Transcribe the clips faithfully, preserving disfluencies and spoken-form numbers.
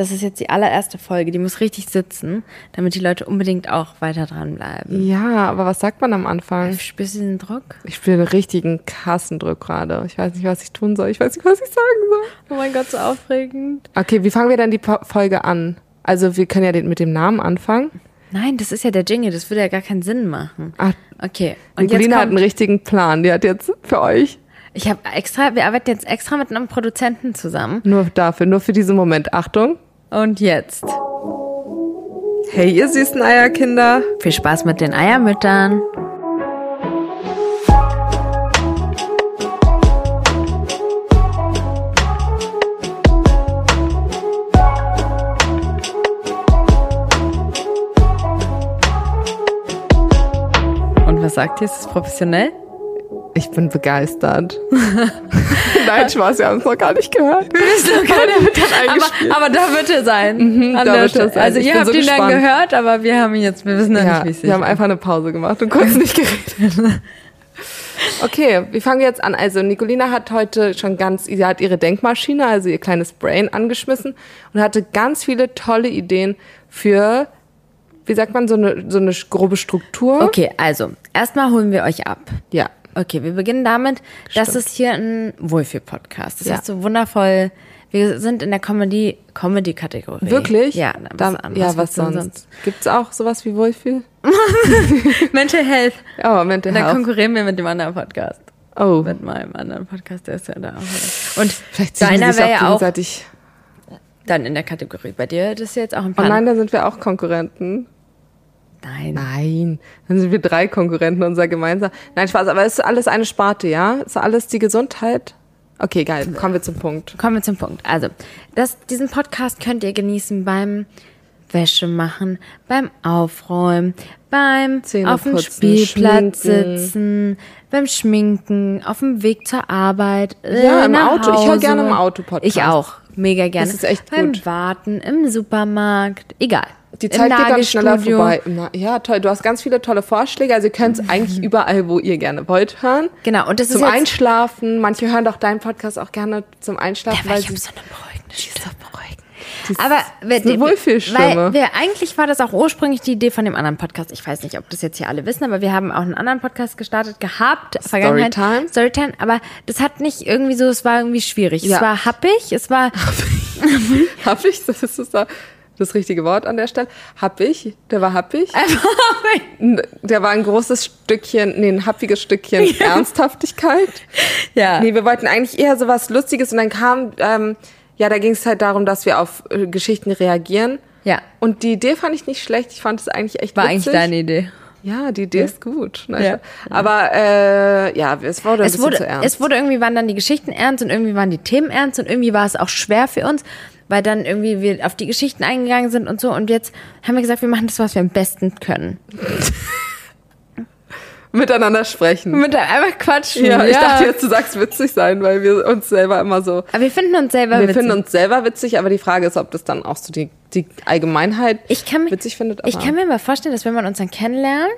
das ist jetzt die allererste Folge, die muss richtig sitzen, damit die Leute unbedingt auch weiter dranbleiben. Ja, aber was sagt man am Anfang? Ich spürst du den Druck? Ich spüre einen richtigen Kassendruck gerade. Ich weiß nicht, was ich tun soll. Ich weiß nicht, was ich sagen soll. Oh mein Gott, so aufregend. Okay, wie fangen wir dann die Folge an? Also wir können ja mit dem Namen anfangen. Nein, das ist ja der Jingle, das würde ja gar keinen Sinn machen. Ach, okay. Und Nicolina jetzt kommt, hat einen richtigen Plan, die hat jetzt für euch. Ich habe extra, wir arbeiten jetzt extra mit einem Produzenten zusammen. Nur dafür, nur für diesen Moment. Achtung. Und jetzt. Hey, ihr süßen Eierkinder. Viel Spaß mit den Eiermüttern. Was sagt ihr? Ist es professionell? Ich bin begeistert. Nein, Spaß, wir haben es noch gar nicht gehört. Wir wissen noch gar nicht, aber, aber da wird er sein. Mhm, da wird er sein. Also ich ihr habt so ihn gespannt. Dann gehört, aber wir haben ihn jetzt, wir wissen noch ja, nicht, wie es ist. Wir haben einfach eine Pause gemacht und kurz nicht geredet. Okay, wie fangen wir jetzt an? Also Nicolina hat heute schon ganz, sie hat ihre Denkmaschine, also ihr kleines Brain angeschmissen und hatte ganz viele tolle Ideen für, wie sagt man, so eine, so eine grobe Struktur. Okay, also, erstmal holen wir euch ab. Ja. Okay, wir beginnen damit, Stimmt. dass es hier ein Wohlfühl-Podcast ist. Das ja. heißt so wundervoll, wir sind in der Comedy, Comedy-Kategorie. Wirklich? Ja, was da, anderes. Ja, was sonst? sonst? Gibt's auch sowas wie Wohlfühl? Mental Health. Oh, Mental Health. Da konkurrieren wir mit dem anderen Podcast. Oh. Mit meinem anderen Podcast, der ist ja da auch. Und vielleicht deiner wäre ja auch dann in der Kategorie. Bei dir, das ist jetzt auch ein paar. Oh nein, da sind wir auch Konkurrenten. Nein. Nein. Dann sind wir drei Konkurrenten unser gemeinsam. Nein, Spaß, aber es ist alles eine Sparte, ja? Ist alles die Gesundheit? Okay, geil. Kommen wir zum Punkt. Kommen wir zum Punkt. Also, das, diesen Podcast könnt ihr genießen beim Wäsche machen, beim Aufräumen, beim Zähne auf dem Spielplatz schminken. sitzen, beim Schminken, auf dem Weg zur Arbeit, ja, im Auto. Hause. Ich höre gerne im Auto Podcast. Ich auch. Mega gerne. Das ist echt beim gut. Warten, im Supermarkt, egal. Die Zeit geht dann schneller vorbei. Ja, toll. Du hast ganz viele tolle Vorschläge. Also ihr könnt es eigentlich überall, wo ihr gerne wollt, hören. Genau. Und das zum ist jetzt Einschlafen. Manche hören doch deinen Podcast auch gerne zum Einschlafen. Ja, weil ich habe so eine beruhigende Stimme. Aber wir, die, weil wir, eigentlich war das auch ursprünglich die Idee von dem anderen Podcast. Ich weiß nicht, ob das jetzt hier alle wissen, aber wir haben auch einen anderen Podcast gestartet gehabt. Vergangenheit. Storytime. Storytime. Aber das hat nicht irgendwie so, es war irgendwie schwierig. Ja. Es war happig, es war... Happig, das ist das, das richtige Wort an der Stelle. Happig, der war happig. Der war ein großes Stückchen, nee, ein happiges Stückchen ja. Ernsthaftigkeit. Ja. Nee, wir wollten eigentlich eher so was Lustiges und dann kam... Ähm, Ja, da ging es halt darum, dass wir auf äh, Geschichten reagieren. Ja. Und die Idee fand ich nicht schlecht. Ich fand es eigentlich echt War witzig. War eigentlich deine Idee. Ja, die Idee ja. ist gut. Ne? Ja. Aber äh, ja, es wurde ein es bisschen wurde, zu ernst. Es wurde irgendwie, waren dann die Geschichten ernst und irgendwie waren die Themen ernst und irgendwie war es auch schwer für uns, weil dann irgendwie wir auf die Geschichten eingegangen sind und so. Und jetzt haben wir gesagt, wir machen das, was wir am besten können. Miteinander sprechen. Mit einfach quatschen. Ja, ich ja. dachte jetzt, du sagst witzig sein, weil wir uns selber immer so... Aber wir finden uns selber wir witzig. Wir finden uns selber witzig, aber die Frage ist, ob das dann auch so die, die Allgemeinheit ich kann mich, witzig findet. Aber ich kann mir mal vorstellen, dass wenn man uns dann kennenlernt...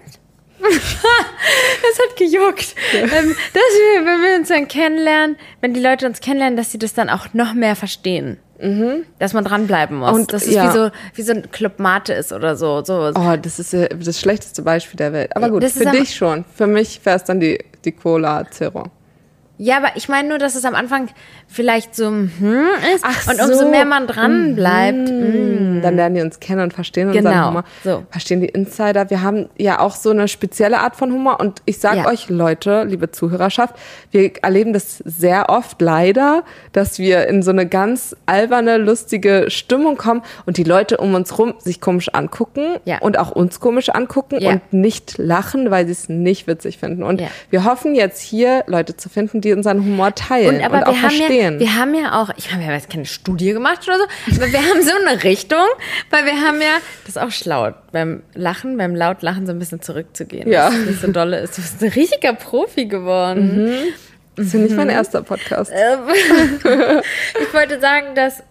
Das hat gejuckt. Ja. Ähm, dass wir, wenn wir uns dann kennenlernen, wenn die Leute uns kennenlernen, dass sie das dann auch noch mehr verstehen. Mhm. Dass man dranbleiben muss. Und das ist ja. wie so wie so ein Club Mate ist oder so. so. Oh, das ist ja das schlechteste Beispiel der Welt. Aber gut, das für dich schon. Für mich wäre es dann die, die Cola Zero. Ja, aber ich meine nur, dass es am Anfang vielleicht so hm ist. Ach und so. Umso mehr man dranbleibt. Mhm. Mhm. Dann lernen die uns kennen und verstehen genau. unseren Humor. So. Verstehen die Insider. Wir haben ja auch so eine spezielle Art von Humor. Und ich sage ja. euch, Leute, liebe Zuhörerschaft, wir erleben das sehr oft leider, dass wir in so eine ganz alberne, lustige Stimmung kommen und die Leute um uns rum sich komisch angucken ja. und auch uns komisch angucken ja. und nicht lachen, weil sie es nicht witzig finden. Und ja. wir hoffen jetzt hier, Leute zu finden, die unseren Humor teilen und, aber und auch wir verstehen. Ja, wir haben ja auch, ich meine, wir haben jetzt keine Studie gemacht oder so, aber wir haben so eine Richtung, weil wir haben ja, das ist auch schlau, beim Lachen, beim Lautlachen so ein bisschen zurückzugehen. Ja. Das nicht so dolle ist. Du bist ein richtiger Profi geworden. Mhm. Das ist ja nicht mhm. mein erster Podcast. Ich wollte sagen, dass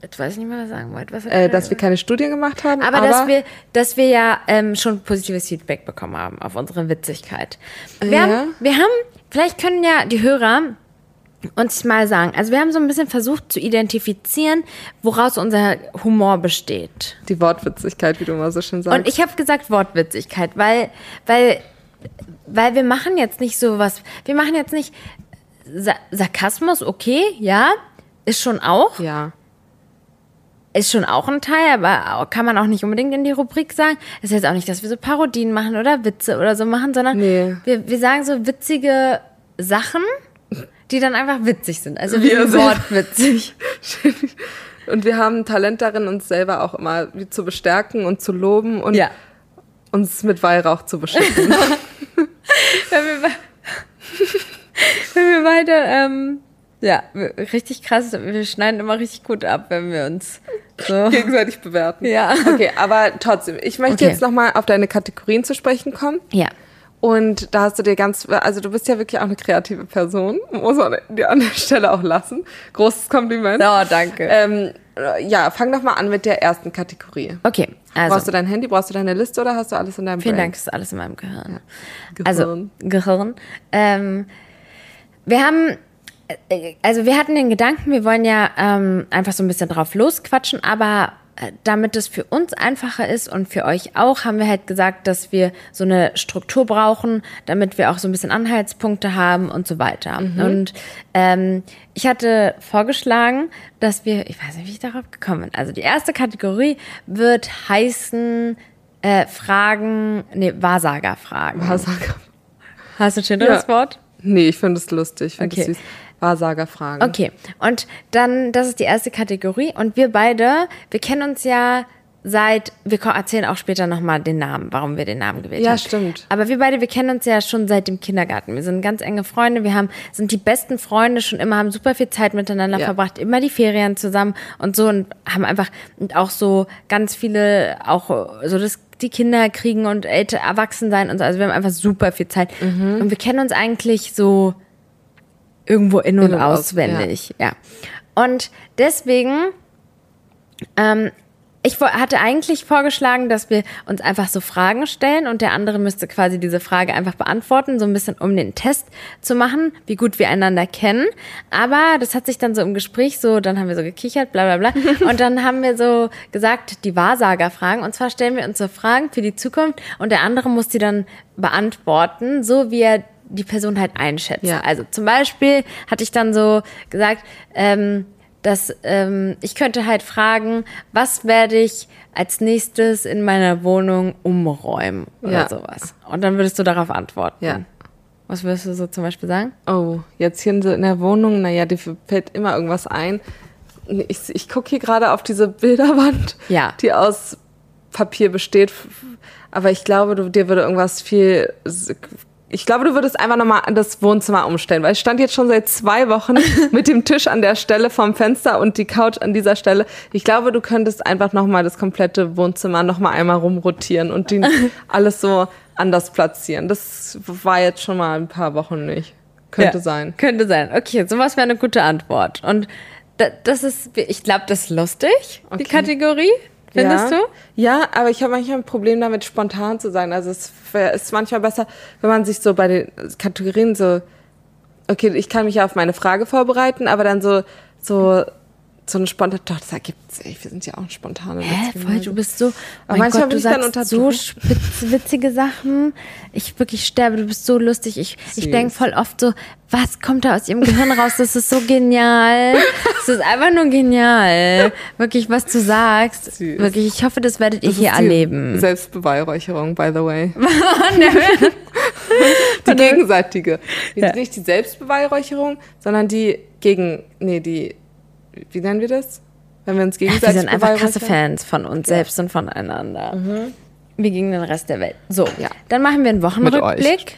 Jetzt weiß ich nicht mehr, was ich sagen wollte. Was äh, dass wir keine Studien gemacht haben. Aber, aber dass wir dass wir ja ähm, schon positives Feedback bekommen haben auf unsere Witzigkeit. Wir, ja. haben, wir haben, vielleicht können ja die Hörer uns mal sagen. Also wir haben so ein bisschen versucht zu identifizieren, woraus unser Humor besteht. Die Wortwitzigkeit, wie du mal so schön sagst. Und ich habe gesagt Wortwitzigkeit, weil, weil, weil wir machen jetzt nicht sowas, wir machen jetzt nicht Sa- Sarkasmus, okay, ja, ist schon auch. Ja. Ist schon auch ein Teil, aber kann man auch nicht unbedingt in die Rubrik sagen. Das ist jetzt auch nicht, dass wir so Parodien machen oder Witze oder so machen, sondern nee. wir, wir sagen so witzige Sachen, die dann einfach witzig sind. Also wir sind wortwitzig. Und wir haben Talent darin, uns selber auch immer zu bestärken und zu loben und ja. uns mit Weihrauch zu beschützen. Wenn wir, be- wenn wir beide, ähm, ja, richtig krass, wir schneiden immer richtig gut ab, wenn wir uns so gegenseitig bewerten. Ja. Okay, aber trotzdem, ich möchte okay. jetzt nochmal auf deine Kategorien zu sprechen kommen. Ja. Und da hast du dir ganz, also du bist ja wirklich auch eine kreative Person, muss man dir an der Stelle auch lassen. Großes Kompliment. Ja, oh, danke. Ähm, ja, fang doch mal an mit der ersten Kategorie. Okay, also. Brauchst du dein Handy, brauchst du deine Liste oder hast du alles in deinem Brain? Vielen Dank, ist alles in meinem Gehirn. Ja. Gehirn. Also, Gehirn. Ähm, wir haben, also wir hatten den Gedanken, wir wollen ja ähm, einfach so ein bisschen drauf losquatschen, aber damit es für uns einfacher ist und für euch auch, haben wir halt gesagt, dass wir so eine Struktur brauchen, damit wir auch so ein bisschen Anhaltspunkte haben und so weiter. Mhm. Und ähm, ich hatte vorgeschlagen, dass wir, ich weiß nicht, wie ich darauf gekommen bin, also die erste Kategorie wird heißen äh, Fragen, nee, Wahrsagerfragen. Wahrsager. Hast du ein schöneres ja. Wort? Nee, ich finde es lustig, ich finde es okay. süß. Wahrsagerfragen. Okay, und dann, das ist die erste Kategorie und wir beide, wir kennen uns ja seit, wir erzählen auch später nochmal den Namen, warum wir den Namen gewählt ja, haben. Ja, stimmt. Aber wir beide, wir kennen uns ja schon seit dem Kindergarten. Wir sind ganz enge Freunde, wir haben sind die besten Freunde schon immer, haben super viel Zeit miteinander ja. verbracht, immer die Ferien zusammen und so und haben einfach und auch so ganz viele, auch so das die Kinder kriegen und älter, erwachsen sein und so. Also wir haben einfach super viel Zeit. Mhm. Und wir kennen uns eigentlich so irgendwo in- und, in und auswendig. Aus, ja. ja. Und deswegen, ähm, ich hatte eigentlich vorgeschlagen, dass wir uns einfach so Fragen stellen und der andere müsste quasi diese Frage einfach beantworten, so ein bisschen um den Test zu machen, wie gut wir einander kennen. Aber das hat sich dann so im Gespräch so, dann haben wir so gekichert, bla bla bla. Und dann haben wir so gesagt, die Wahrsagerfragen. Und zwar stellen wir uns so Fragen für die Zukunft und der andere muss die dann beantworten, so wie er die Person halt einschätzt. Ja. Also zum Beispiel hatte ich dann so gesagt, ähm, dass ähm, ich könnte halt fragen, was werde ich als nächstes in meiner Wohnung umräumen oder ja. sowas. Und dann würdest du darauf antworten. Ja. Was würdest du so zum Beispiel sagen? Oh, jetzt hier in der Wohnung, naja, dir fällt immer irgendwas ein. Ich, ich gucke hier gerade auf diese Bilderwand, ja. die aus Papier besteht. Aber ich glaube, du, dir würde irgendwas viel... Ich glaube, du würdest einfach nochmal das Wohnzimmer umstellen, weil ich stand jetzt schon seit zwei Wochen mit dem Tisch an der Stelle vom Fenster und die Couch an dieser Stelle. Ich glaube, du könntest einfach nochmal das komplette Wohnzimmer nochmal einmal rumrotieren und die alles so anders platzieren. Das war jetzt schon mal ein paar Wochen nicht. Könnte ja, sein. Könnte sein. Okay, sowas wäre eine gute Antwort. Und das ist, ich glaube, das ist lustig, okay. die Kategorie. Findest ja. du? Ja, aber ich habe manchmal ein Problem damit, spontan zu sein. Also es ist manchmal besser, wenn man sich so bei den Kategorien so, okay, ich kann mich ja auf meine Frage vorbereiten, aber dann so so so eine spontane, doch, das ergibt's, ey, wir sind ja auch ein spontaner. Hä, voll, also. Du bist so, aber manchmal Gott, bin du ich sagst dann unter so spitz, witzige Sachen. Ich wirklich sterbe, du bist so lustig. Ich, ich denke voll oft so, was kommt da aus ihrem Gehirn raus? Das ist so genial. Das ist einfach nur genial. Wirklich, was du sagst. Süß. Wirklich, ich hoffe, das werdet ihr das hier erleben. Selbstbeweihräucherung, by the way. Die gegenseitige. Ja. Nicht die Selbstbeweihräucherung, sondern die gegen, nee, die, wie nennen wir das? Wenn wir uns gegenseitig. Ach, wir sind einfach krasse Fans von uns ja. selbst und voneinander. Mhm. Wie gegen den Rest der Welt. So, ja. Dann machen wir einen Wochenrückblick.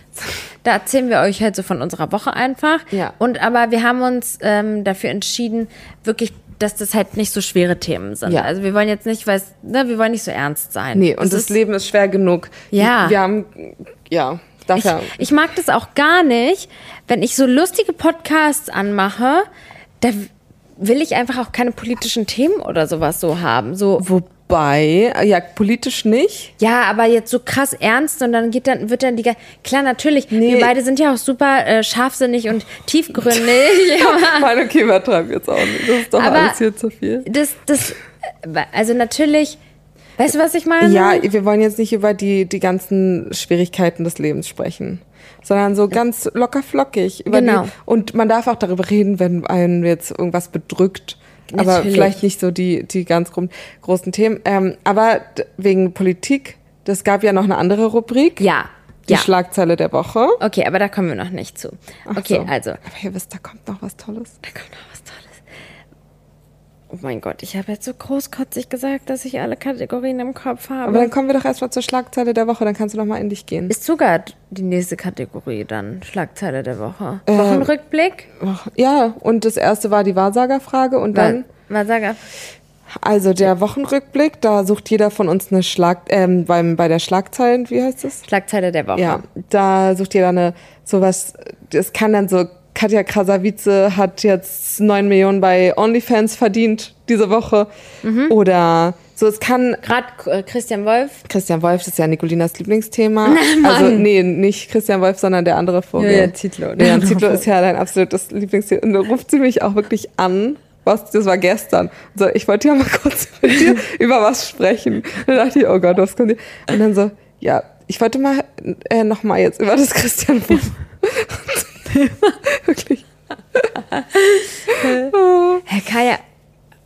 Da erzählen wir euch halt so von unserer Woche einfach. Ja. Und aber wir haben uns ähm, dafür entschieden, wirklich, dass das halt nicht so schwere Themen sind. Ja. Also wir wollen jetzt nicht, weil ne, wir wollen nicht so ernst sein. Nee, und das, das ist, Leben ist schwer genug. Ja. Wir haben, ja. Dafür. Ich, ich mag das auch gar nicht, wenn ich so lustige Podcasts anmache, da will ich einfach auch keine politischen Themen oder sowas so haben. So, wo Wobei, ja, politisch nicht. Ja, aber jetzt so krass ernst und dann, geht dann wird dann die... Ge- Klar, natürlich, nee. Wir beide sind ja auch super äh, scharfsinnig und tiefgründig. Meine, okay, wir treiben jetzt auch nicht. Das ist doch aber alles hier zu viel. Das, das, also natürlich... Weißt du, was ich meine? Ja, wir wollen jetzt nicht über die, die ganzen Schwierigkeiten des Lebens sprechen, sondern so ganz locker flockig. Über genau. Die, und man darf auch darüber reden, wenn einen jetzt irgendwas bedrückt. Natürlich. Aber vielleicht nicht so die, die ganz großen Themen. Ähm, aber wegen Politik, das gab ja noch eine andere Rubrik. Ja. Die ja. Schlagzeile der Woche. Okay, aber da kommen wir noch nicht zu. Ach okay, so. Also. Aber ihr wisst, da kommt noch was Tolles. Da kommt noch was Tolles. Oh mein Gott, ich habe jetzt so großkotzig gesagt, dass ich alle Kategorien im Kopf habe. Aber dann kommen wir doch erstmal zur Schlagzeile der Woche, dann kannst du noch mal in dich gehen. Ist sogar die nächste Kategorie dann Schlagzeile der Woche. Äh, Wochenrückblick? Ja, und das erste war die Wahrsagerfrage und War- dann... Wahrsager. Also der Wochenrückblick, da sucht jeder von uns eine Schlag... Ähm, beim, bei der Schlagzeile, wie heißt das? Schlagzeile der Woche. Ja, da sucht jeder eine sowas, das kann dann so... Katja Krasavice hat jetzt neun Millionen bei OnlyFans verdient diese Woche. Mhm. Oder so, es kann... Gerade äh, Christian Wolf. Christian Wolf, das ist ja Nicolinas Lieblingsthema. Nein, also nee, nicht Christian Wolf, sondern der andere Vogel. Ja, Thilo. Ja, Thilo ist ja dein absolutes Lieblingsthema. Und da ruft sie mich auch wirklich an. Was, das war gestern. So, ich wollte ja mal kurz mit dir über was sprechen. Dann dachte ich, oh Gott, was kommt hier? Und dann so, ja, ich wollte mal äh, nochmal jetzt über das Christian Wolf... Wirklich. Herr Kaya,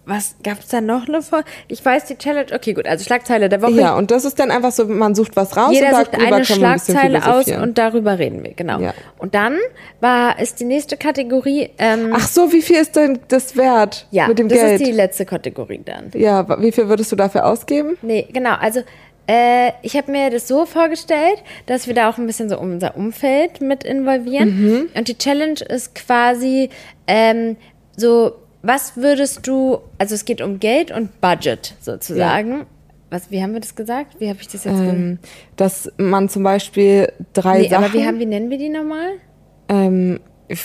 was gab's da noch eine Folge? Ich weiß die Challenge. Okay, gut, also Schlagzeile der Woche. Ja, und das ist dann einfach so, man sucht was raus. Jeder und sucht eine Schlagzeile aus und darüber reden wir, genau. Ja. Und dann war ist die nächste Kategorie. Ähm, Ach so, wie viel ist denn das wert ja, mit dem Geld? Ja, das ist die letzte Kategorie dann. Ja, wie viel würdest du dafür ausgeben? Nee, genau, also... Äh, ich habe mir das so vorgestellt, dass wir da auch ein bisschen so unser Umfeld mit involvieren. Mhm. Und die Challenge ist quasi ähm, so, was würdest du, also es geht um Geld und Budget sozusagen. Ja. Was, wie haben wir das gesagt? Wie habe ich das jetzt ähm, genannt? Dass man zum Beispiel drei nee, Sachen... Aber wie, haben, wie nennen wir die nochmal? Ähm... Was?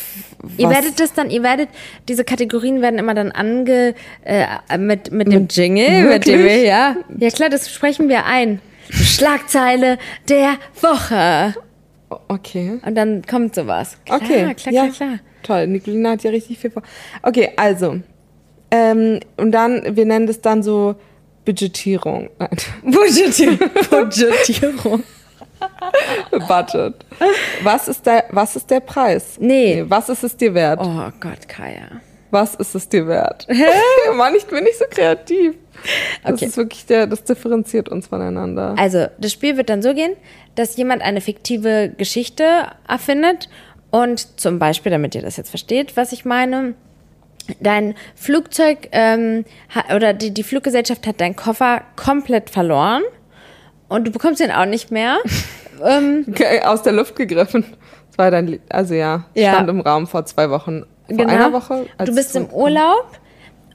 Ihr werdet das dann, ihr werdet, diese Kategorien werden immer dann ange, äh, mit, mit dem mit Jingle, wirklich? Mit dem wir, ja. Ja klar, das sprechen wir ein. Schlagzeile der Woche. Okay. Und dann kommt sowas. Klar, okay. Klar, ja. klar, klar. Toll, Nicolina hat ja richtig viel vor. Okay, also. Ähm, und dann, wir nennen das dann so Budgetierung. Nein. Budgetierung. Budgetierung. Budget. Was ist der, was ist der Preis? Nee. nee. Was ist es dir wert? Oh Gott, Kaya. Was ist es dir wert? Hä? Mann, ich bin nicht so kreativ. Das okay. ist wirklich der, das differenziert uns voneinander. Also, das Spiel wird dann so gehen, dass jemand eine fiktive Geschichte erfindet und zum Beispiel, damit ihr das jetzt versteht, was ich meine, dein Flugzeug ähm, oder die, die Fluggesellschaft hat deinen Koffer komplett verloren. Und du bekommst den auch nicht mehr. ähm, okay, aus der Luft gegriffen. Das war dein, also ja, ja, stand im Raum vor zwei Wochen. Vor genau. einer Woche. Du bist im Urlaub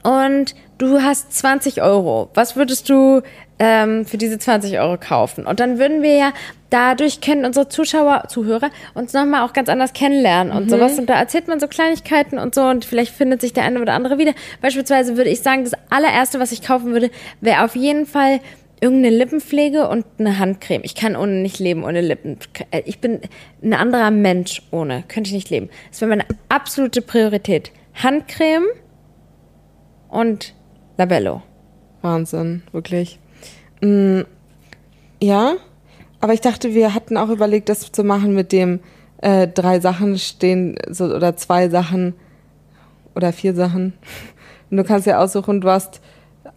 und du hast zwanzig Euro. Was würdest du ähm, für diese zwanzig Euro kaufen? Und dann würden wir ja, dadurch können unsere Zuschauer, Zuhörer uns nochmal auch ganz anders kennenlernen mhm. und sowas. Und da erzählt man so Kleinigkeiten und so und vielleicht findet sich der eine oder andere wieder. Beispielsweise würde ich sagen, das allererste, was ich kaufen würde, wäre auf jeden Fall... Irgendeine Lippenpflege und eine Handcreme. Ich kann ohne nicht leben, ohne Lippen. Ich bin ein anderer Mensch ohne. Könnte ich nicht leben. Das wäre meine absolute Priorität. Handcreme und Labello. Wahnsinn, wirklich. Mhm. Ja, aber ich dachte, wir hatten auch überlegt, das zu machen mit dem äh, drei Sachen stehen so, oder zwei Sachen oder vier Sachen. Und du kannst ja aussuchen, du hast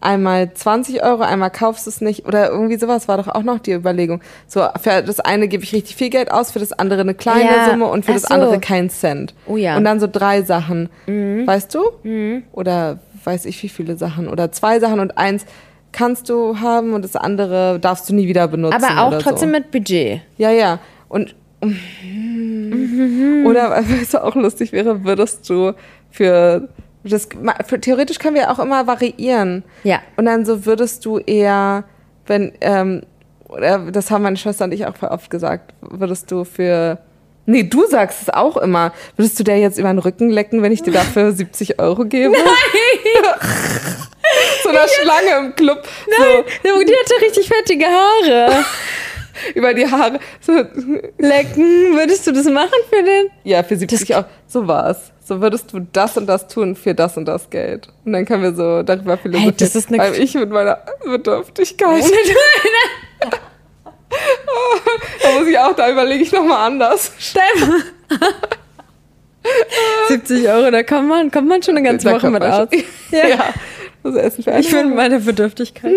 einmal zwanzig Euro, einmal kaufst du es nicht oder irgendwie sowas war doch auch noch die Überlegung. So, für das eine gebe ich richtig viel Geld aus, für das andere eine kleine ja. Summe und für Ach das so. andere keinen Cent. Oh ja. Und dann so drei Sachen, mhm. weißt du? Mhm. Oder weiß ich wie viele Sachen oder zwei Sachen und eins kannst du haben und das andere darfst du nie wieder benutzen. Aber auch trotzdem so. Mit Budget. Ja, ja. Und mhm. oder was auch lustig wäre, würdest du für... Das, für, theoretisch können wir auch immer variieren. Ja. Und dann so würdest du eher, wenn, ähm, oder das haben meine Schwester und ich auch oft gesagt, würdest du für, nee, du sagst es auch immer, würdest du der jetzt über den Rücken lecken, wenn ich dir dafür siebzig Euro gebe? Nein! so einer Schlange im Club. Nein, so. Die hatte richtig fettige Haare. Über die Haare. So. Lecken, würdest du das machen für den? Ja, für siebzig auch. So war's. So würdest du das und das tun für das und das Geld. Und dann können wir so darüber philosophieren. Hey, das ist eine ich mit meiner Bedürftigkeit. Da muss ich auch, da überlege ich nochmal anders. Stimmt. siebzig Euro, da kommt man, kommt man schon eine ganze da Woche mit aus. Ja. Ja. Das Essen für ich finde meine Bedürftigkeit.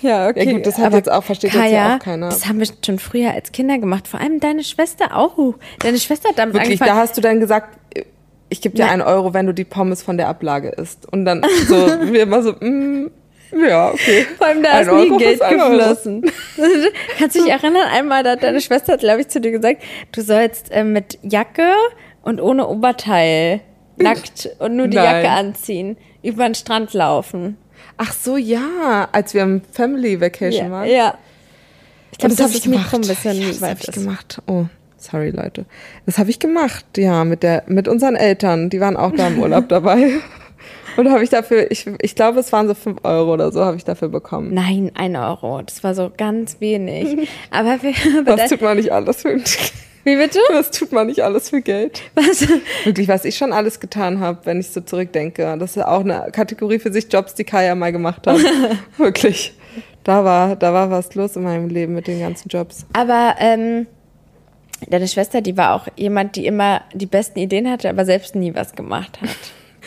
Ja, okay. Ja, gut, das hat aber jetzt auch, versteht Kaya, jetzt ja auch keiner. Das haben wir schon früher als Kinder gemacht. Vor allem deine Schwester auch. Deine Schwester hat damit wirklich angefangen. Da hast du dann gesagt, ich gebe dir nein. einen Euro, wenn du die Pommes von der Ablage isst. Und dann so, wir immer so, mm, ja, okay. Vor allem, da ist nie Geld geflossen. Kannst du dich erinnern, einmal da hat deine Schwester, glaube ich, zu dir gesagt, du sollst äh, mit Jacke und ohne Oberteil nackt und nur die nein. Jacke anziehen, über den Strand laufen. Ach so, ja, als wir im Family Vacation yeah, waren. Ja. Ich glaube, das, das habe ich gemacht. Ein bisschen ja, das habe ich gemacht. Oh, sorry, Leute. Das habe ich gemacht, ja, mit der, mit unseren Eltern. Die waren auch da im Urlaub dabei. Und habe ich dafür, ich, ich glaube, es waren so fünf Euro oder so, habe ich dafür bekommen. Nein, ein Euro. Das war so ganz wenig. Aber wir, aber das tut man nicht alles für. Wie bitte? Das tut man nicht alles für Geld. Was? Wirklich, was ich schon alles getan habe, wenn ich so zurückdenke. Das ist auch eine Kategorie für sich, Jobs, die Kaya mal gemacht hat. Wirklich. Da war, da war was los in meinem Leben mit den ganzen Jobs. Aber ähm, deine Schwester, die war auch jemand, die immer die besten Ideen hatte, aber selbst nie was gemacht hat.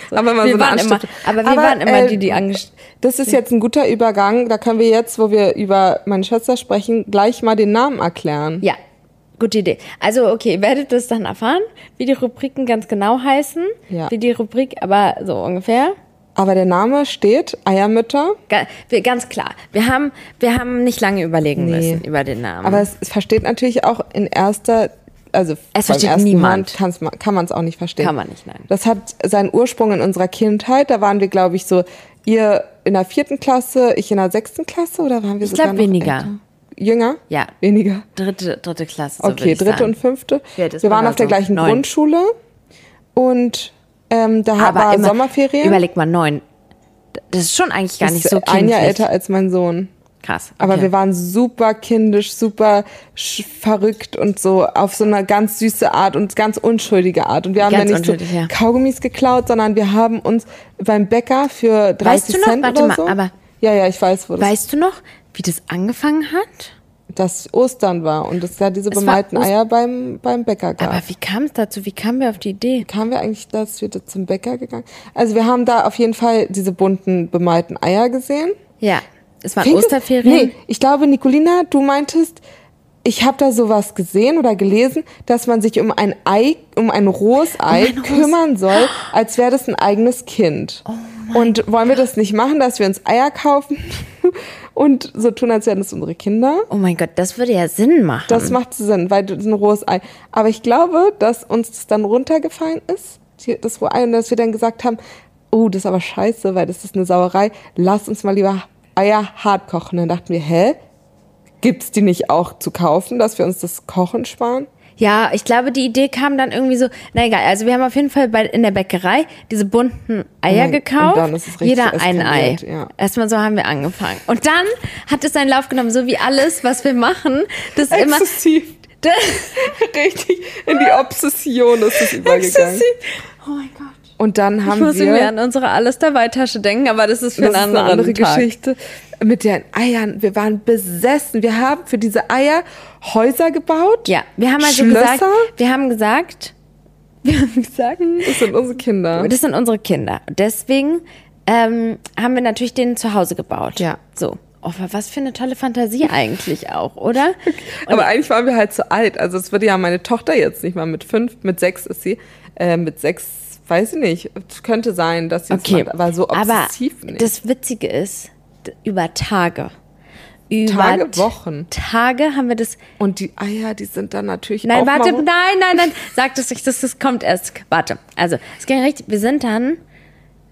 So. Aber, wir so waren immer, aber wir aber, waren immer äh, die, die angestellt. Das ist jetzt ein guter Übergang. Da können wir jetzt, wo wir über meine Schwester sprechen, gleich mal den Namen erklären. Ja. Gute Idee. Also, okay, werdet das dann erfahren, wie die Rubriken ganz genau heißen, ja. Wie die Rubrik, aber so ungefähr. Aber der Name steht Eiermütter. Ga- wir, ganz klar. Wir haben, wir haben nicht lange überlegen nee. müssen über den Namen. Aber es, es versteht natürlich auch in erster, also es versteht niemand. Mal, kann man es auch nicht verstehen. Kann man nicht, nein. Das hat seinen Ursprung in unserer Kindheit. Da waren wir, glaube ich, so, ihr in der vierten Klasse, ich in der sechsten Klasse, oder waren wir ich sogar glaub, noch weniger. Älter? Jünger? Ja. Weniger? Dritte, dritte Klasse, so okay, dritte sagen. Und fünfte. Ja, wir waren auf der so gleichen neun. Grundschule und ähm, da aber war immer, Sommerferien. Überleg mal, neun. Das ist schon eigentlich gar das nicht so kindlich. Ein Jahr älter als mein Sohn. Krass. Okay. Aber wir waren super kindisch, super sch- verrückt und so auf so eine ganz süße Art und ganz unschuldige Art. Und wir haben ganz ja nicht so ja. Kaugummis geklaut, sondern wir haben uns beim Bäcker für dreißig Cent Warte oder so. Mal, aber ja, ja, ich weiß, wo das weißt du noch? Wie das angefangen hat? Dass Ostern war und es da diese es bemalten Ost- Eier beim, beim Bäcker gab. Aber wie kam es dazu? Wie kamen wir auf die Idee? Wie kamen wir eigentlich dazu, dass wir zum Bäcker gegangen sind? Also wir haben da auf jeden Fall diese bunten bemalten Eier gesehen. Ja, es waren Fingst Osterferien. Nee, ich glaube, Nicolina, du meintest, ich habe da sowas gesehen oder gelesen, dass man sich um ein Ei, um ein rohes Ei um ein kümmern Ros- soll, als wäre das ein eigenes Kind. Oh mein und wollen wir das nicht machen, dass wir uns Eier kaufen? Und so tun, als wären das unsere Kinder. Oh mein Gott, das würde ja Sinn machen. Das macht Sinn, weil das ist ein rohes Ei. Aber ich glaube, dass uns das dann runtergefallen ist, das rohe Ei, und dass wir dann gesagt haben, oh, das ist aber scheiße, weil das ist eine Sauerei. Lass uns mal lieber Eier hart kochen. Dann dachten wir, hä? Gibt's die nicht auch zu kaufen, dass wir uns das Kochen sparen? Ja, ich glaube, die Idee kam dann irgendwie so, na egal, also wir haben auf jeden Fall bei, in der Bäckerei diese bunten Eier Nein, gekauft, und dann ist es richtig jeder ein Ei. Ja. Erstmal so haben wir angefangen. Und dann hat es seinen Lauf genommen, so wie alles, was wir machen. Das ist immer exzessiv. Das richtig, in die Obsession ist es übergegangen. Oh mein Gott. Und dann haben wir... Ich muss wir, mir an unsere Alles-dabei-Tasche denken, aber das ist für das einen ist eine andere Tag. Geschichte. Mit den Eiern, wir waren besessen. Wir haben für diese Eier Häuser gebaut. Ja, wir haben also Schlösser. gesagt... Wir haben gesagt... Wir haben gesagt... Das sind unsere Kinder. Das sind unsere Kinder. Deswegen ähm, haben wir natürlich denen zu Hause gebaut. Ja. So. Oh, was für eine tolle Fantasie eigentlich auch, oder? Okay. Aber eigentlich waren wir halt zu alt. Also das würde ja meine Tochter jetzt nicht mal mit fünf, mit sechs ist sie, äh, mit sechs... Weiß ich nicht. Es könnte sein, dass sie es okay. macht, aber so obsessiv aber nicht. Aber das Witzige ist, über Tage. Über Tage, Wochen. Tage haben wir das... Und die Eier, die sind dann natürlich nein, auch warte, mal... Nein, warte, nein, nein, nein. Sag das nicht, das, das kommt erst. Warte. Also, es ging richtig... Wir sind dann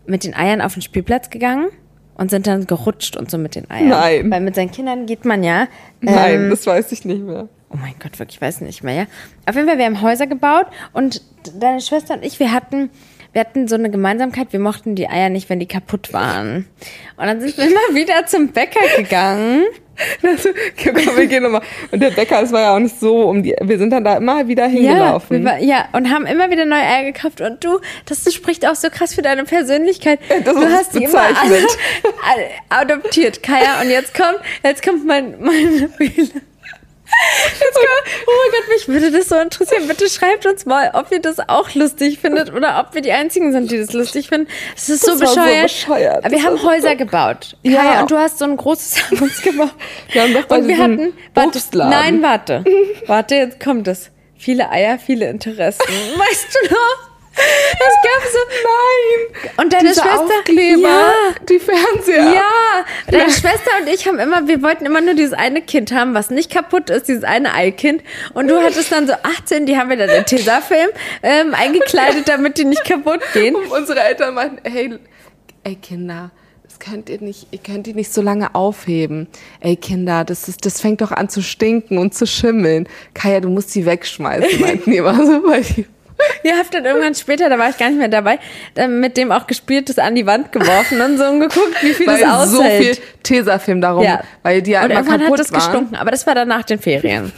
mit den Eiern auf den Spielplatz gegangen und sind dann gerutscht und so mit den Eiern. Nein. Weil mit seinen Kindern geht man ja... Ähm, nein, das weiß ich nicht mehr. Oh mein Gott, wirklich, ich weiß nicht mehr, ja. Auf jeden Fall, wir haben Häuser gebaut und deine Schwester und ich, wir hatten, wir hatten so eine Gemeinsamkeit, wir mochten die Eier nicht, wenn die kaputt waren. Und dann sind wir immer wieder zum Bäcker gegangen. Also, komm, wir gehen nochmal. Und der Bäcker, es war ja auch nicht so um die. Wir sind dann da immer wieder hingelaufen. Ja, wir war, ja, und haben immer wieder neue Eier gekauft. Und du, das spricht auch so krass für deine Persönlichkeit. Ja, das du ist hast die immer alle, alle adoptiert, Kaya. Und jetzt kommt, jetzt kommt mein, meine Fehler. Jetzt kommt, oh mein Gott, mich würde das so interessieren. Bitte schreibt uns mal, ob ihr das auch lustig findet oder ob wir die Einzigen sind, die das lustig finden. Das ist so das bescheuert. So bescheuert. Wir das haben Häuser so gebaut. Ja. Kaya, und du hast so ein großes Haus gebaut. Wir haben doch bei und wir hatten, warte, nein, warte. Warte, jetzt kommt es. Viele Eier, viele Interessen. Weißt du noch? Das gab so, nein. Und deine Diese Schwester, Aufkleber, ja, die Fernseher. Ja, deine nein. Schwester und ich haben immer, wir wollten immer nur dieses eine Kind haben, was nicht kaputt ist, dieses eine Ei-Kind. Und du hattest dann so achtzehn, die haben wir dann in Tesafilm ähm, eingekleidet, damit die nicht kaputt gehen. Und unsere Eltern meinten, hey, ey Kinder, das könnt ihr nicht, ihr könnt die nicht so lange aufheben. Ey Kinder, das ist, das fängt doch an zu stinken und zu schimmeln. Kaya, du musst sie wegschmeißen, meinten die immer so, weil die ihr habt dann irgendwann später, da war ich gar nicht mehr dabei, mit dem auch gespielt, das an die Wand geworfen und so umgeguckt, wie viel weil das aushält. So viel Tesafilm darum, ja. Weil die ja halt immer kaputt waren. Und irgendwann hat das waren. gestunken, aber das war dann nach den Ferien.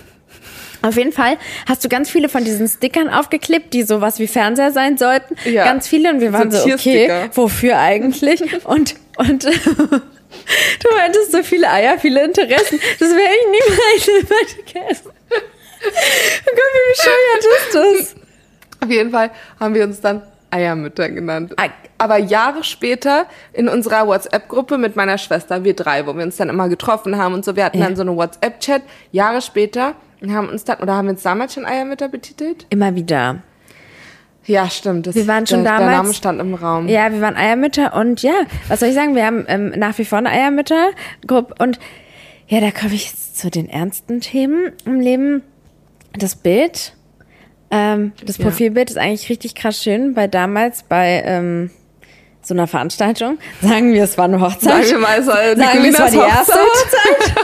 Auf jeden Fall hast du ganz viele von diesen Stickern aufgeklebt, die sowas wie Fernseher sein sollten. Ja. Ganz viele und wir waren so, so okay, wofür eigentlich? Und, und... du meintest so viele Eier, viele Interessen. Das wäre ich niemals gegessen. Oh Gott, wie bescheuert ist das? Auf jeden Fall haben wir uns dann Eiermütter genannt. Aber Jahre später in unserer WhatsApp-Gruppe mit meiner Schwester, wir drei, wo wir uns dann immer getroffen haben und so, wir hatten ja. dann so eine WhatsApp-Chat. Jahre später haben uns dann, oder haben wir uns damals schon Eiermütter betitelt? Immer wieder. Ja, stimmt. Das, wir waren schon der, damals. Der Name stand im Raum. Ja, wir waren Eiermütter und ja, was soll ich sagen, wir haben ähm, nach wie vor eine Eiermütter-Gruppe und ja, da komme ich jetzt zu den ernsten Themen im Leben. Das Bild. Ähm, das ja. Profilbild ist eigentlich richtig krass schön, weil damals bei ähm, so einer Veranstaltung, sagen wir, es war eine Hochzeit. Sagen wir mal, es war, sagen wir, es war die Hochzeit. erste Hochzeit.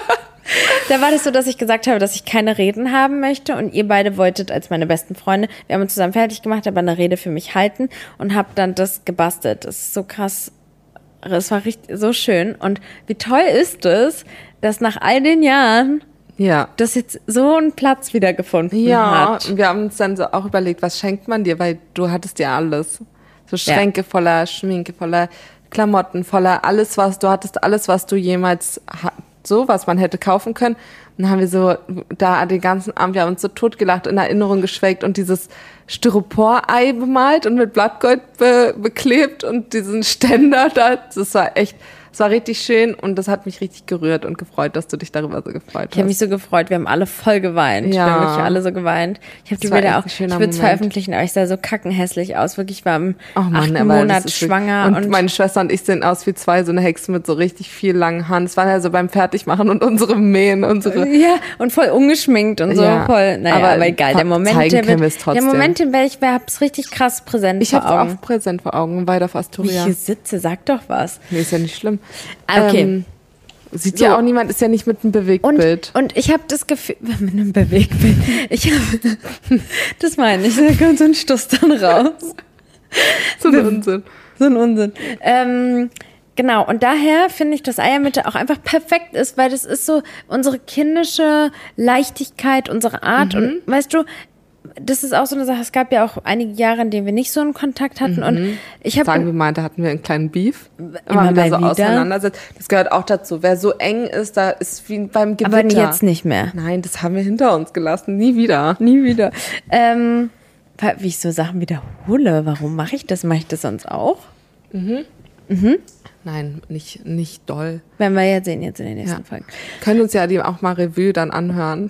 Da war das so, dass ich gesagt habe, dass ich keine Reden haben möchte und ihr beide wolltet als meine besten Freunde, wir haben uns zusammen fertig gemacht, aber eine Rede für mich halten und hab dann das gebastelt. Das ist so krass, es war richtig so schön und wie toll ist es, dass nach all den Jahren ja. das jetzt so einen Platz wieder gefunden ja, hat. Ja, wir haben uns dann so auch überlegt, was schenkt man dir, weil du hattest ja alles. So Schränke ja. voller Schminke, voller Klamotten, voller alles, was du hattest, alles, was du jemals so, was man hätte kaufen können. Und dann haben wir so da den ganzen Abend, wir haben uns so totgelacht, in Erinnerung geschwelgt und dieses Styropor-Ei bemalt und mit Blattgold be- beklebt und diesen Ständer da, das war echt... Es war richtig schön und das hat mich richtig gerührt und gefreut, dass du dich darüber so gefreut hast. Ich habe mich so gefreut, wir haben alle voll geweint. Ja. Wir haben wirklich alle so geweint. Ich habe die Bilder auch, ich würde es veröffentlichen, aber ich sah so kackenhässlich aus. Wirklich, ich war im oh Mann, achten Monat schwanger. Und, und meine Schwester und ich sehen aus wie zwei, so eine Hexe mit so richtig viel langen Haaren. Das waren ja so beim Fertigmachen und unsere Mähen. unsere. Ja, und voll ungeschminkt und so. Ja. voll. Naja, aber, aber egal, der Moment, der wird, der Moment, in welchem ich habe es richtig krass präsent ich vor Augen. Ich habe es auch präsent vor Augen, weiter auf Astoria. Wie ich hier sitze, sag doch was. Nee, ist ja nicht schlimm. Okay. Ähm, sieht so. ja auch niemand, ist ja nicht mit einem Bewegtbild. Und, und ich habe das Gefühl, mit einem Bewegtbild, ich habe, das meine ich, da kommt so ein Stuss dann raus. So ein Unsinn. So ein Unsinn. Ähm, genau, und daher finde ich, dass Eiermütter auch einfach perfekt ist, weil das ist so unsere kindische Leichtigkeit, unsere Art mhm. und weißt du, das ist auch so eine Sache, es gab ja auch einige Jahre, in denen wir nicht so einen Kontakt hatten. Mhm. Und ich hab, Sagen wir mal, da hatten wir einen kleinen Beef. Immer wieder so auseinandersetzt. Das gehört auch dazu. Wer so eng ist, da ist wie beim Gewitter. Aber jetzt nicht mehr. Nein, das haben wir hinter uns gelassen. Nie wieder. Nie wieder. Ähm, wie ich so Sachen wiederhole. Warum mache ich das? Mache ich das sonst auch? Mhm. Mhm. Nein, nicht, nicht doll. Werden wir ja sehen jetzt in den nächsten ja. Folgen. Können uns ja die auch mal Revue dann anhören.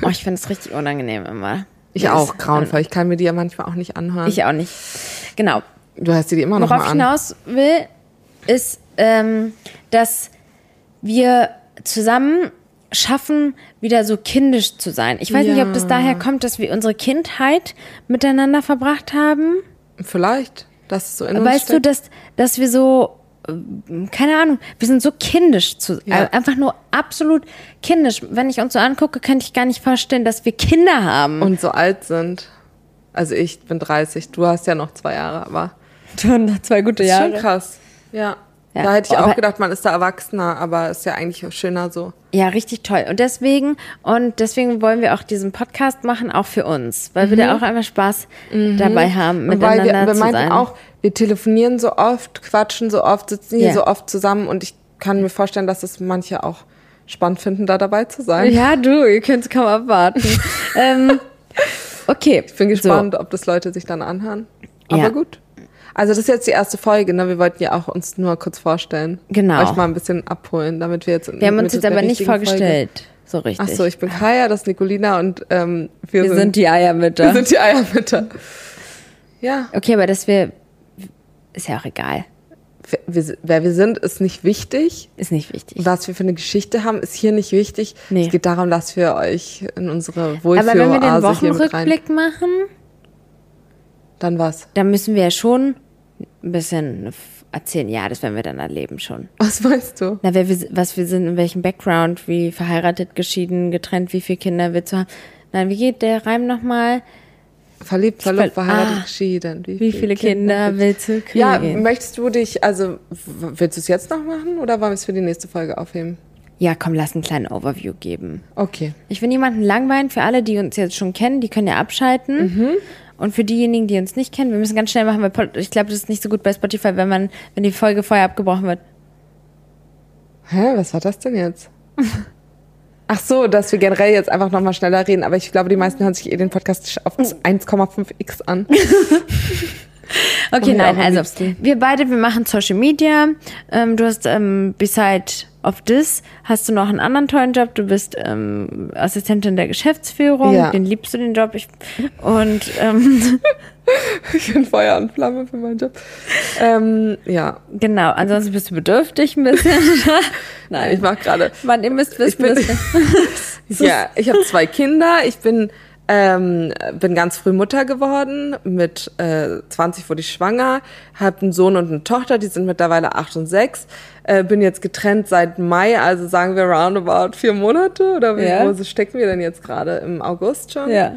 Oh, ich finde es richtig unangenehm immer. Ich auch, grauenvoll. Ich kann mir die ja manchmal auch nicht anhören. Ich auch nicht. Genau. Du hörst dir die immer noch mal an. Worauf ich hinaus will, ist, ähm, dass wir zusammen schaffen, wieder so kindisch zu sein. Ich weiß ja. nicht, ob das daher kommt, dass wir unsere Kindheit miteinander verbracht haben. Vielleicht, dass es so in uns Weißt steckt. du, dass, dass wir so... keine Ahnung, wir sind so kindisch zu, ja. einfach nur absolut kindisch. Wenn ich uns so angucke, kann ich gar nicht verstehen, dass wir Kinder haben. Und so alt sind. Also ich bin dreißig, du hast ja noch zwei Jahre, aber Zwei gute das ist Jahre. Schon krass. Ja. Ja. Da hätte ich auch gedacht, man ist da erwachsener, aber ist ja eigentlich schöner so. Ja, richtig toll. Und deswegen und deswegen wollen wir auch diesen Podcast machen, auch für uns, weil mhm. wir da auch einfach Spaß mhm. dabei haben, miteinander zu sein. Und weil wir, wir meinten auch, wir telefonieren so oft, quatschen so oft, sitzen hier ja. so oft zusammen und ich kann mir vorstellen, dass das manche auch spannend finden, da dabei zu sein. Ja, du, ihr könnt es kaum abwarten. ähm, okay. Ich bin gespannt, so. ob das Leute sich dann anhören. Aber ja. gut. Also das ist jetzt die erste Folge, ne? Wir wollten ja auch uns nur kurz vorstellen. Genau. Euch mal ein bisschen abholen, damit wir jetzt... Wir haben uns jetzt aber nicht vorgestellt, Folge. so richtig. Ach so, ich bin Kaya, das ist Nicolina und ähm, wir, wir sind... Wir sind die Eiermütter. Wir sind die Eiermütter. Ja. Okay, aber dass wir... Ist ja auch egal. Wir, wir, wer wir sind, ist nicht wichtig. Ist nicht wichtig. Was wir für eine Geschichte haben, ist hier nicht wichtig. Nee. Es geht darum, dass wir euch in unsere Wohlfühl-Oase hier mit rein... Aber wenn wir den Wochenrückblick machen... Dann was? Dann müssen wir ja schon... ein bisschen erzählen. Ja, das werden wir dann erleben schon. Was meinst du? Na, wer wir, was wir sind, in welchem Background, wie verheiratet, geschieden, getrennt, wie viele Kinder wir zu haben. Nein, wie geht der Reim nochmal? Verliebt, verlobt, ver- verheiratet, ah, geschieden. Wie, wie viele Kinder, Kinder willst du kriegen? Ja, möchtest du dich, also willst du es jetzt noch machen oder wollen wir es für die nächste Folge aufheben? Ja, komm, lass einen kleinen Overview geben. Okay. Ich will niemanden langweilen. Für alle, die uns jetzt schon kennen, die können ja abschalten. Mhm. Und für diejenigen, die uns nicht kennen, wir müssen ganz schnell machen, weil ich glaube, das ist nicht so gut bei Spotify, wenn man, wenn die Folge vorher abgebrochen wird. Hä, was war das denn jetzt? Ach so, dass wir generell jetzt einfach nochmal schneller reden, aber ich glaube, die meisten hören sich eh den Podcast auf eins Komma fünf x an. Okay, nein, also wir beide, wir machen Social Media. Ähm, du hast ähm, beside of this, hast du noch einen anderen tollen Job. Du bist ähm, Assistentin der Geschäftsführung. Ja. Den liebst du, den Job. Ich, und ähm, ich bin Feuer und Flamme für meinen Job. Ähm, ja. Genau, ansonsten bist du bedürftig ein bisschen. Nein, ich mach gerade. Mann, ihr müsst wissen. Ich bin, ja, ich habe zwei Kinder. Ich bin... Ähm, bin ganz früh Mutter geworden, mit äh, zwanzig wurde ich schwanger, hab einen Sohn und eine Tochter, die sind mittlerweile acht und sechs, äh, bin jetzt getrennt seit Mai, also sagen wir roundabout vier Monate, oder wie ja. groß stecken wir denn jetzt gerade, im August schon? Ja.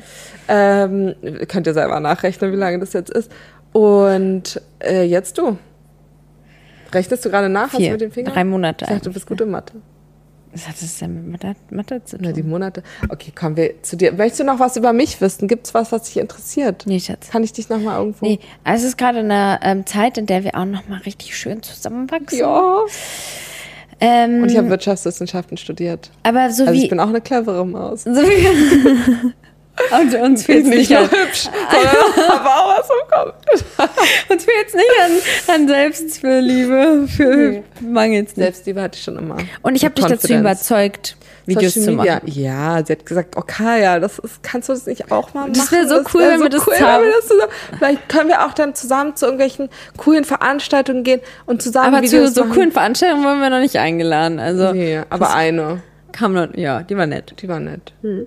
Ähm, könnt ihr selber nachrechnen, wie lange das jetzt ist. Und äh, jetzt du. Rechnest du gerade nach, Vier. Hast du mit den Fingern? Drei Monate. Ich dachte, du bist gut in Mathe. Was hat das denn mit Mathe zu tun? Na, die Monate. Okay, kommen wir zu dir. Möchtest du noch was über mich wissen? Gibt's was, was dich interessiert? Nee, Schatz. Kann ich dich noch mal irgendwo... Nee, also es ist gerade eine ähm, Zeit, in der wir auch noch mal richtig schön zusammenwachsen. Ja. Ähm, Und ich habe Wirtschaftswissenschaften studiert. Aber so also wie... Also ich bin auch eine clevere Maus. So wie... Und uns fehlt es nicht, nicht an. Hübsch, aber auch was umkommt. Uns fehlt es nicht an, an Selbstliebe, für nee. Mangels. Selbstliebe hatte ich schon immer. Und ich habe dich dazu überzeugt, Videos zu machen. Ja, sie hat gesagt, oh Kaya, das ist, kannst du das nicht auch mal das machen? Wär so das cool, wäre so wenn wir cool, das wenn wir das zusammen... Vielleicht können wir auch dann zusammen zu irgendwelchen coolen Veranstaltungen gehen und zusammen aber Videos machen. Aber zu so machen. Coolen Veranstaltungen wurden wir noch nicht eingeladen. Also nee, aber eine. Kam noch, ja, die war nett. Die war nett. Hm.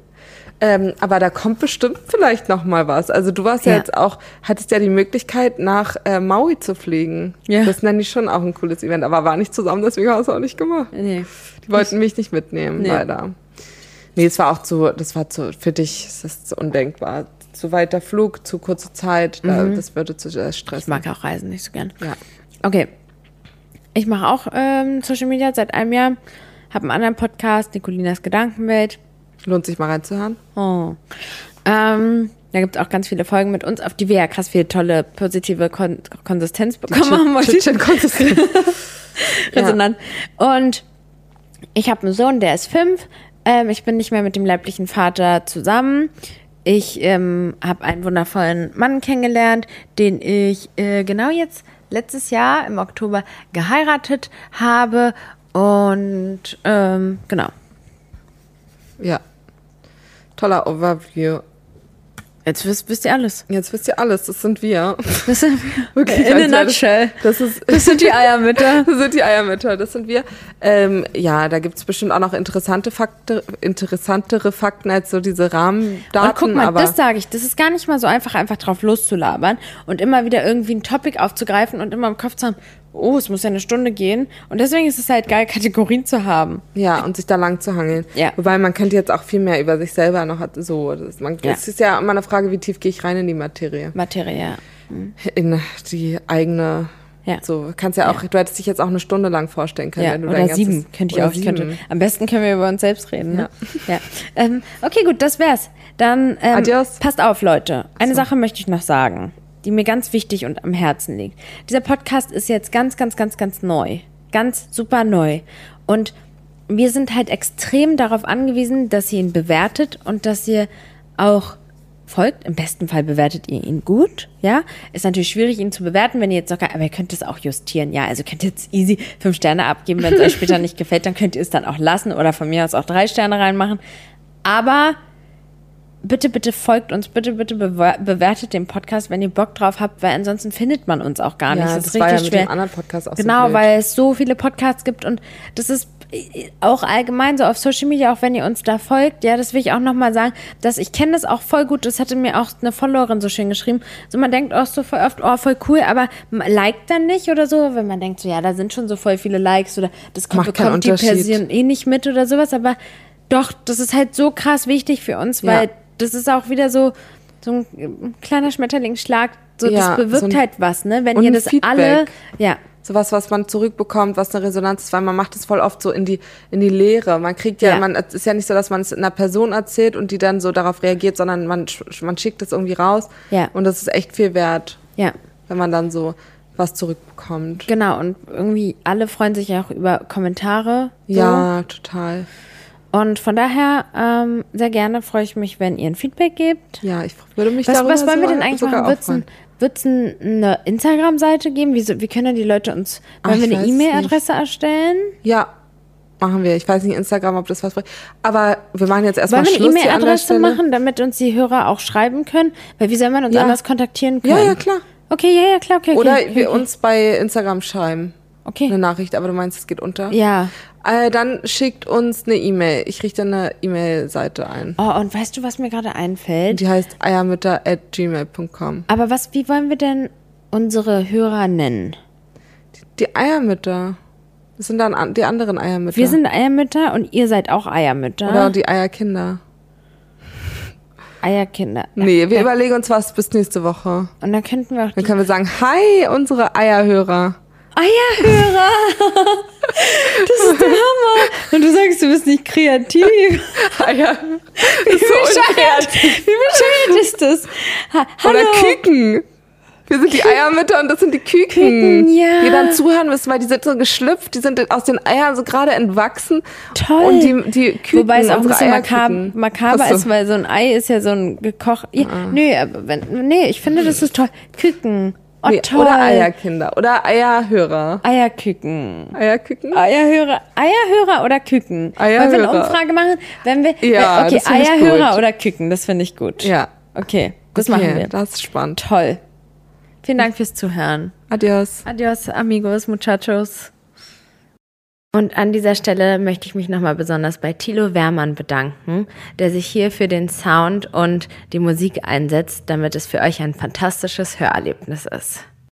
Ähm, aber da kommt bestimmt vielleicht noch mal was. Also du warst ja, ja jetzt auch, hattest ja die Möglichkeit, nach äh, Maui zu fliegen. Ja. Das nenne ich schon auch ein cooles Event, aber war nicht zusammen, deswegen haben wir es auch nicht gemacht. Nee. Die wollten mich nicht mitnehmen, nee. leider. Nee, es war auch zu, das war zu, für dich ist das zu undenkbar. Zu weiter Flug, zu kurze Zeit, da, mhm. das würde zu äh, stressen. Ich mag auch Reisen nicht so gern. Ja. Okay, ich mache auch ähm, Social Media seit einem Jahr, habe einen anderen Podcast, Nicolinas Gedankenwelt. Lohnt sich mal reinzuhören. Oh. Ähm, da gibt es auch ganz viele Folgen mit uns, auf die wir ja krass viel tolle, positive Kon- Konsistenz bekommen haben. Konsistenz. Resonanz. Und ich habe einen Sohn, der ist fünf. Ähm, ich bin nicht mehr mit dem leiblichen Vater zusammen. Ich ähm, habe einen wundervollen Mann kennengelernt, den ich äh, genau jetzt letztes Jahr im Oktober geheiratet habe. Und ähm, genau. Ja. Toller Overview. Jetzt wisst, wisst ihr alles. Jetzt wisst ihr alles. Das sind wir. Das sind wir. Wirklich, in a nutshell. Das, das, ist, das sind die Eiermütter. Das sind die Eiermütter. Das sind wir. Ähm, ja, da gibt es bestimmt auch noch interessante Fakte, interessantere Fakten als so diese Rahmendaten. Und guck mal, aber das sage ich. Das ist gar nicht mal so einfach, einfach drauf loszulabern und immer wieder irgendwie ein Topic aufzugreifen und immer im Kopf zu haben, oh, es muss ja eine Stunde gehen. Und deswegen ist es halt geil, Kategorien zu haben. Ja, und sich da lang zu hangeln. Ja. Wobei, man könnte jetzt auch viel mehr über sich selber noch so. Das ist, man, ja. Es ist ja immer eine Frage, wie tief gehe ich rein in die Materie. Materie, ja. Mhm. In die eigene. Ja. So, kannst ja auch, ja. Du hättest dich jetzt auch eine Stunde lang vorstellen können. Ja, wenn du oder sieben ganzes, könnte ich auch. Ich könnte, am besten können wir über uns selbst reden. Ne? Ja. Ja. Ähm, okay, gut, das wär's. Dann ähm, Adios. Passt auf, Leute. Eine so. Sache möchte ich noch sagen, die mir ganz wichtig und am Herzen liegt. Dieser Podcast ist jetzt ganz, ganz, ganz, ganz neu. Ganz super neu. Und wir sind halt extrem darauf angewiesen, dass ihr ihn bewertet und dass ihr auch folgt. Im besten Fall bewertet ihr ihn gut, ja. Ist natürlich schwierig, ihn zu bewerten, wenn ihr jetzt noch gar, aber ihr könnt es auch justieren, ja. Also könnt ihr jetzt easy fünf Sterne abgeben, wenn es euch später nicht gefällt, dann könnt ihr es dann auch lassen oder von mir aus auch drei Sterne reinmachen. Aber bitte, bitte folgt uns, bitte, bitte bewertet den Podcast, wenn ihr Bock drauf habt, weil ansonsten findet man uns auch gar nicht. Ja, das, das ist war richtig ja mit schwer. Dem anderen Podcast auch genau, so weil es so viele Podcasts gibt und das ist auch allgemein so auf Social Media, auch wenn ihr uns da folgt, ja, das will ich auch nochmal sagen, dass ich kenne das auch voll gut, das hatte mir auch eine Followerin so schön geschrieben, so man denkt auch so voll oft, oh, voll cool, aber liked dann nicht oder so, wenn man denkt so, ja, da sind schon so voll viele Likes oder das kommt, bekommt die Person eh nicht mit oder sowas, aber doch, das ist halt so krass wichtig für uns, weil ja. Das ist auch wieder so, so ein kleiner Schmetterlingsschlag, so, ja, das bewirkt so halt was, ne, wenn ihr das Feedback. alle, ja, sowas, was man zurückbekommt, was eine Resonanz ist, weil man macht es voll oft so in die in die Leere. Man kriegt ja, ja. man es ist ja nicht so, dass man es einer Person erzählt und die dann so darauf reagiert, sondern man man schickt es irgendwie raus. Ja. Und das ist echt viel wert, ja. Wenn man dann so was zurückbekommt. Genau, und irgendwie alle freuen sich ja auch über Kommentare. So. Ja, total. Und von daher, ähm, sehr gerne freue ich mich, wenn ihr ein Feedback gebt. Ja, ich würde mich was, darüber Was wollen so wir denn eigentlich machen? Witzen? Wird es eine Instagram-Seite geben? Wie, so, wie können die Leute uns... Wollen Ach, wir eine E-Mail-Adresse erstellen? Ja, machen wir. Ich weiß nicht, Instagram, ob das was bringt. Aber wir machen jetzt erstmal Schluss. Wollen wir eine E-Mail-Adresse machen, damit uns die Hörer auch schreiben können? Weil wie soll man uns ja. anders kontaktieren können? Ja, ja, klar. Okay, ja, ja, klar. Okay, Oder okay, wir okay. uns bei Instagram schreiben. Okay. Eine Nachricht, aber du meinst, es geht unter? Ja. Äh, dann schickt uns eine E-Mail. Ich richte eine E-Mail-Seite ein. Oh, und weißt du, was mir gerade einfällt? Die heißt eiermütter at gmail punkt com. Aber was, wie wollen wir denn unsere Hörer nennen? Die, die Eiermütter. Das sind dann die anderen Eiermütter. Wir sind Eiermütter und ihr seid auch Eiermütter. Oder die Eierkinder. Eierkinder. Nee, wir ja. überlegen uns was bis nächste Woche. Und dann könnten wir auch... Dann können wir sagen, hi, unsere Eierhörer. Eierhörer! Das ist der Hammer! Und du sagst, du bist nicht kreativ. Eier. Wie bescheuert! Wie bescheuert ist das? Ha- Oder Küken! Wir sind die Eiermütter und das sind die Küken. Küken ja. Die dann zuhören müssen, weil die sind so geschlüpft, die sind aus den Eiern so gerade entwachsen. Toll. Und die, die Küken. Wobei es auch ein bisschen makab- makaber so. Ist, weil so ein Ei ist ja so ein gekocht... Ja, ah. Nö, aber wenn, nee, ich finde, das ist toll. Küken. Oh, nee, toll. Oder Eierkinder. Oder Eierhörer. Eierküken. Eierküken? Eierhörer. Eierhörer oder Küken? Eierhörer. Wollen wir eine Umfrage machen? Wenn wir, ja, okay, Eierhörer oder Küken, das finde ich gut. Ja. Okay, das okay, machen wir. Das ist spannend. Toll. Vielen Dank fürs Zuhören. Adios. Adios, amigos, muchachos. Und an dieser Stelle möchte ich mich nochmal besonders bei Thilo Wermann bedanken, der sich hier für den Sound und die Musik einsetzt, damit es für euch ein fantastisches Hörerlebnis ist.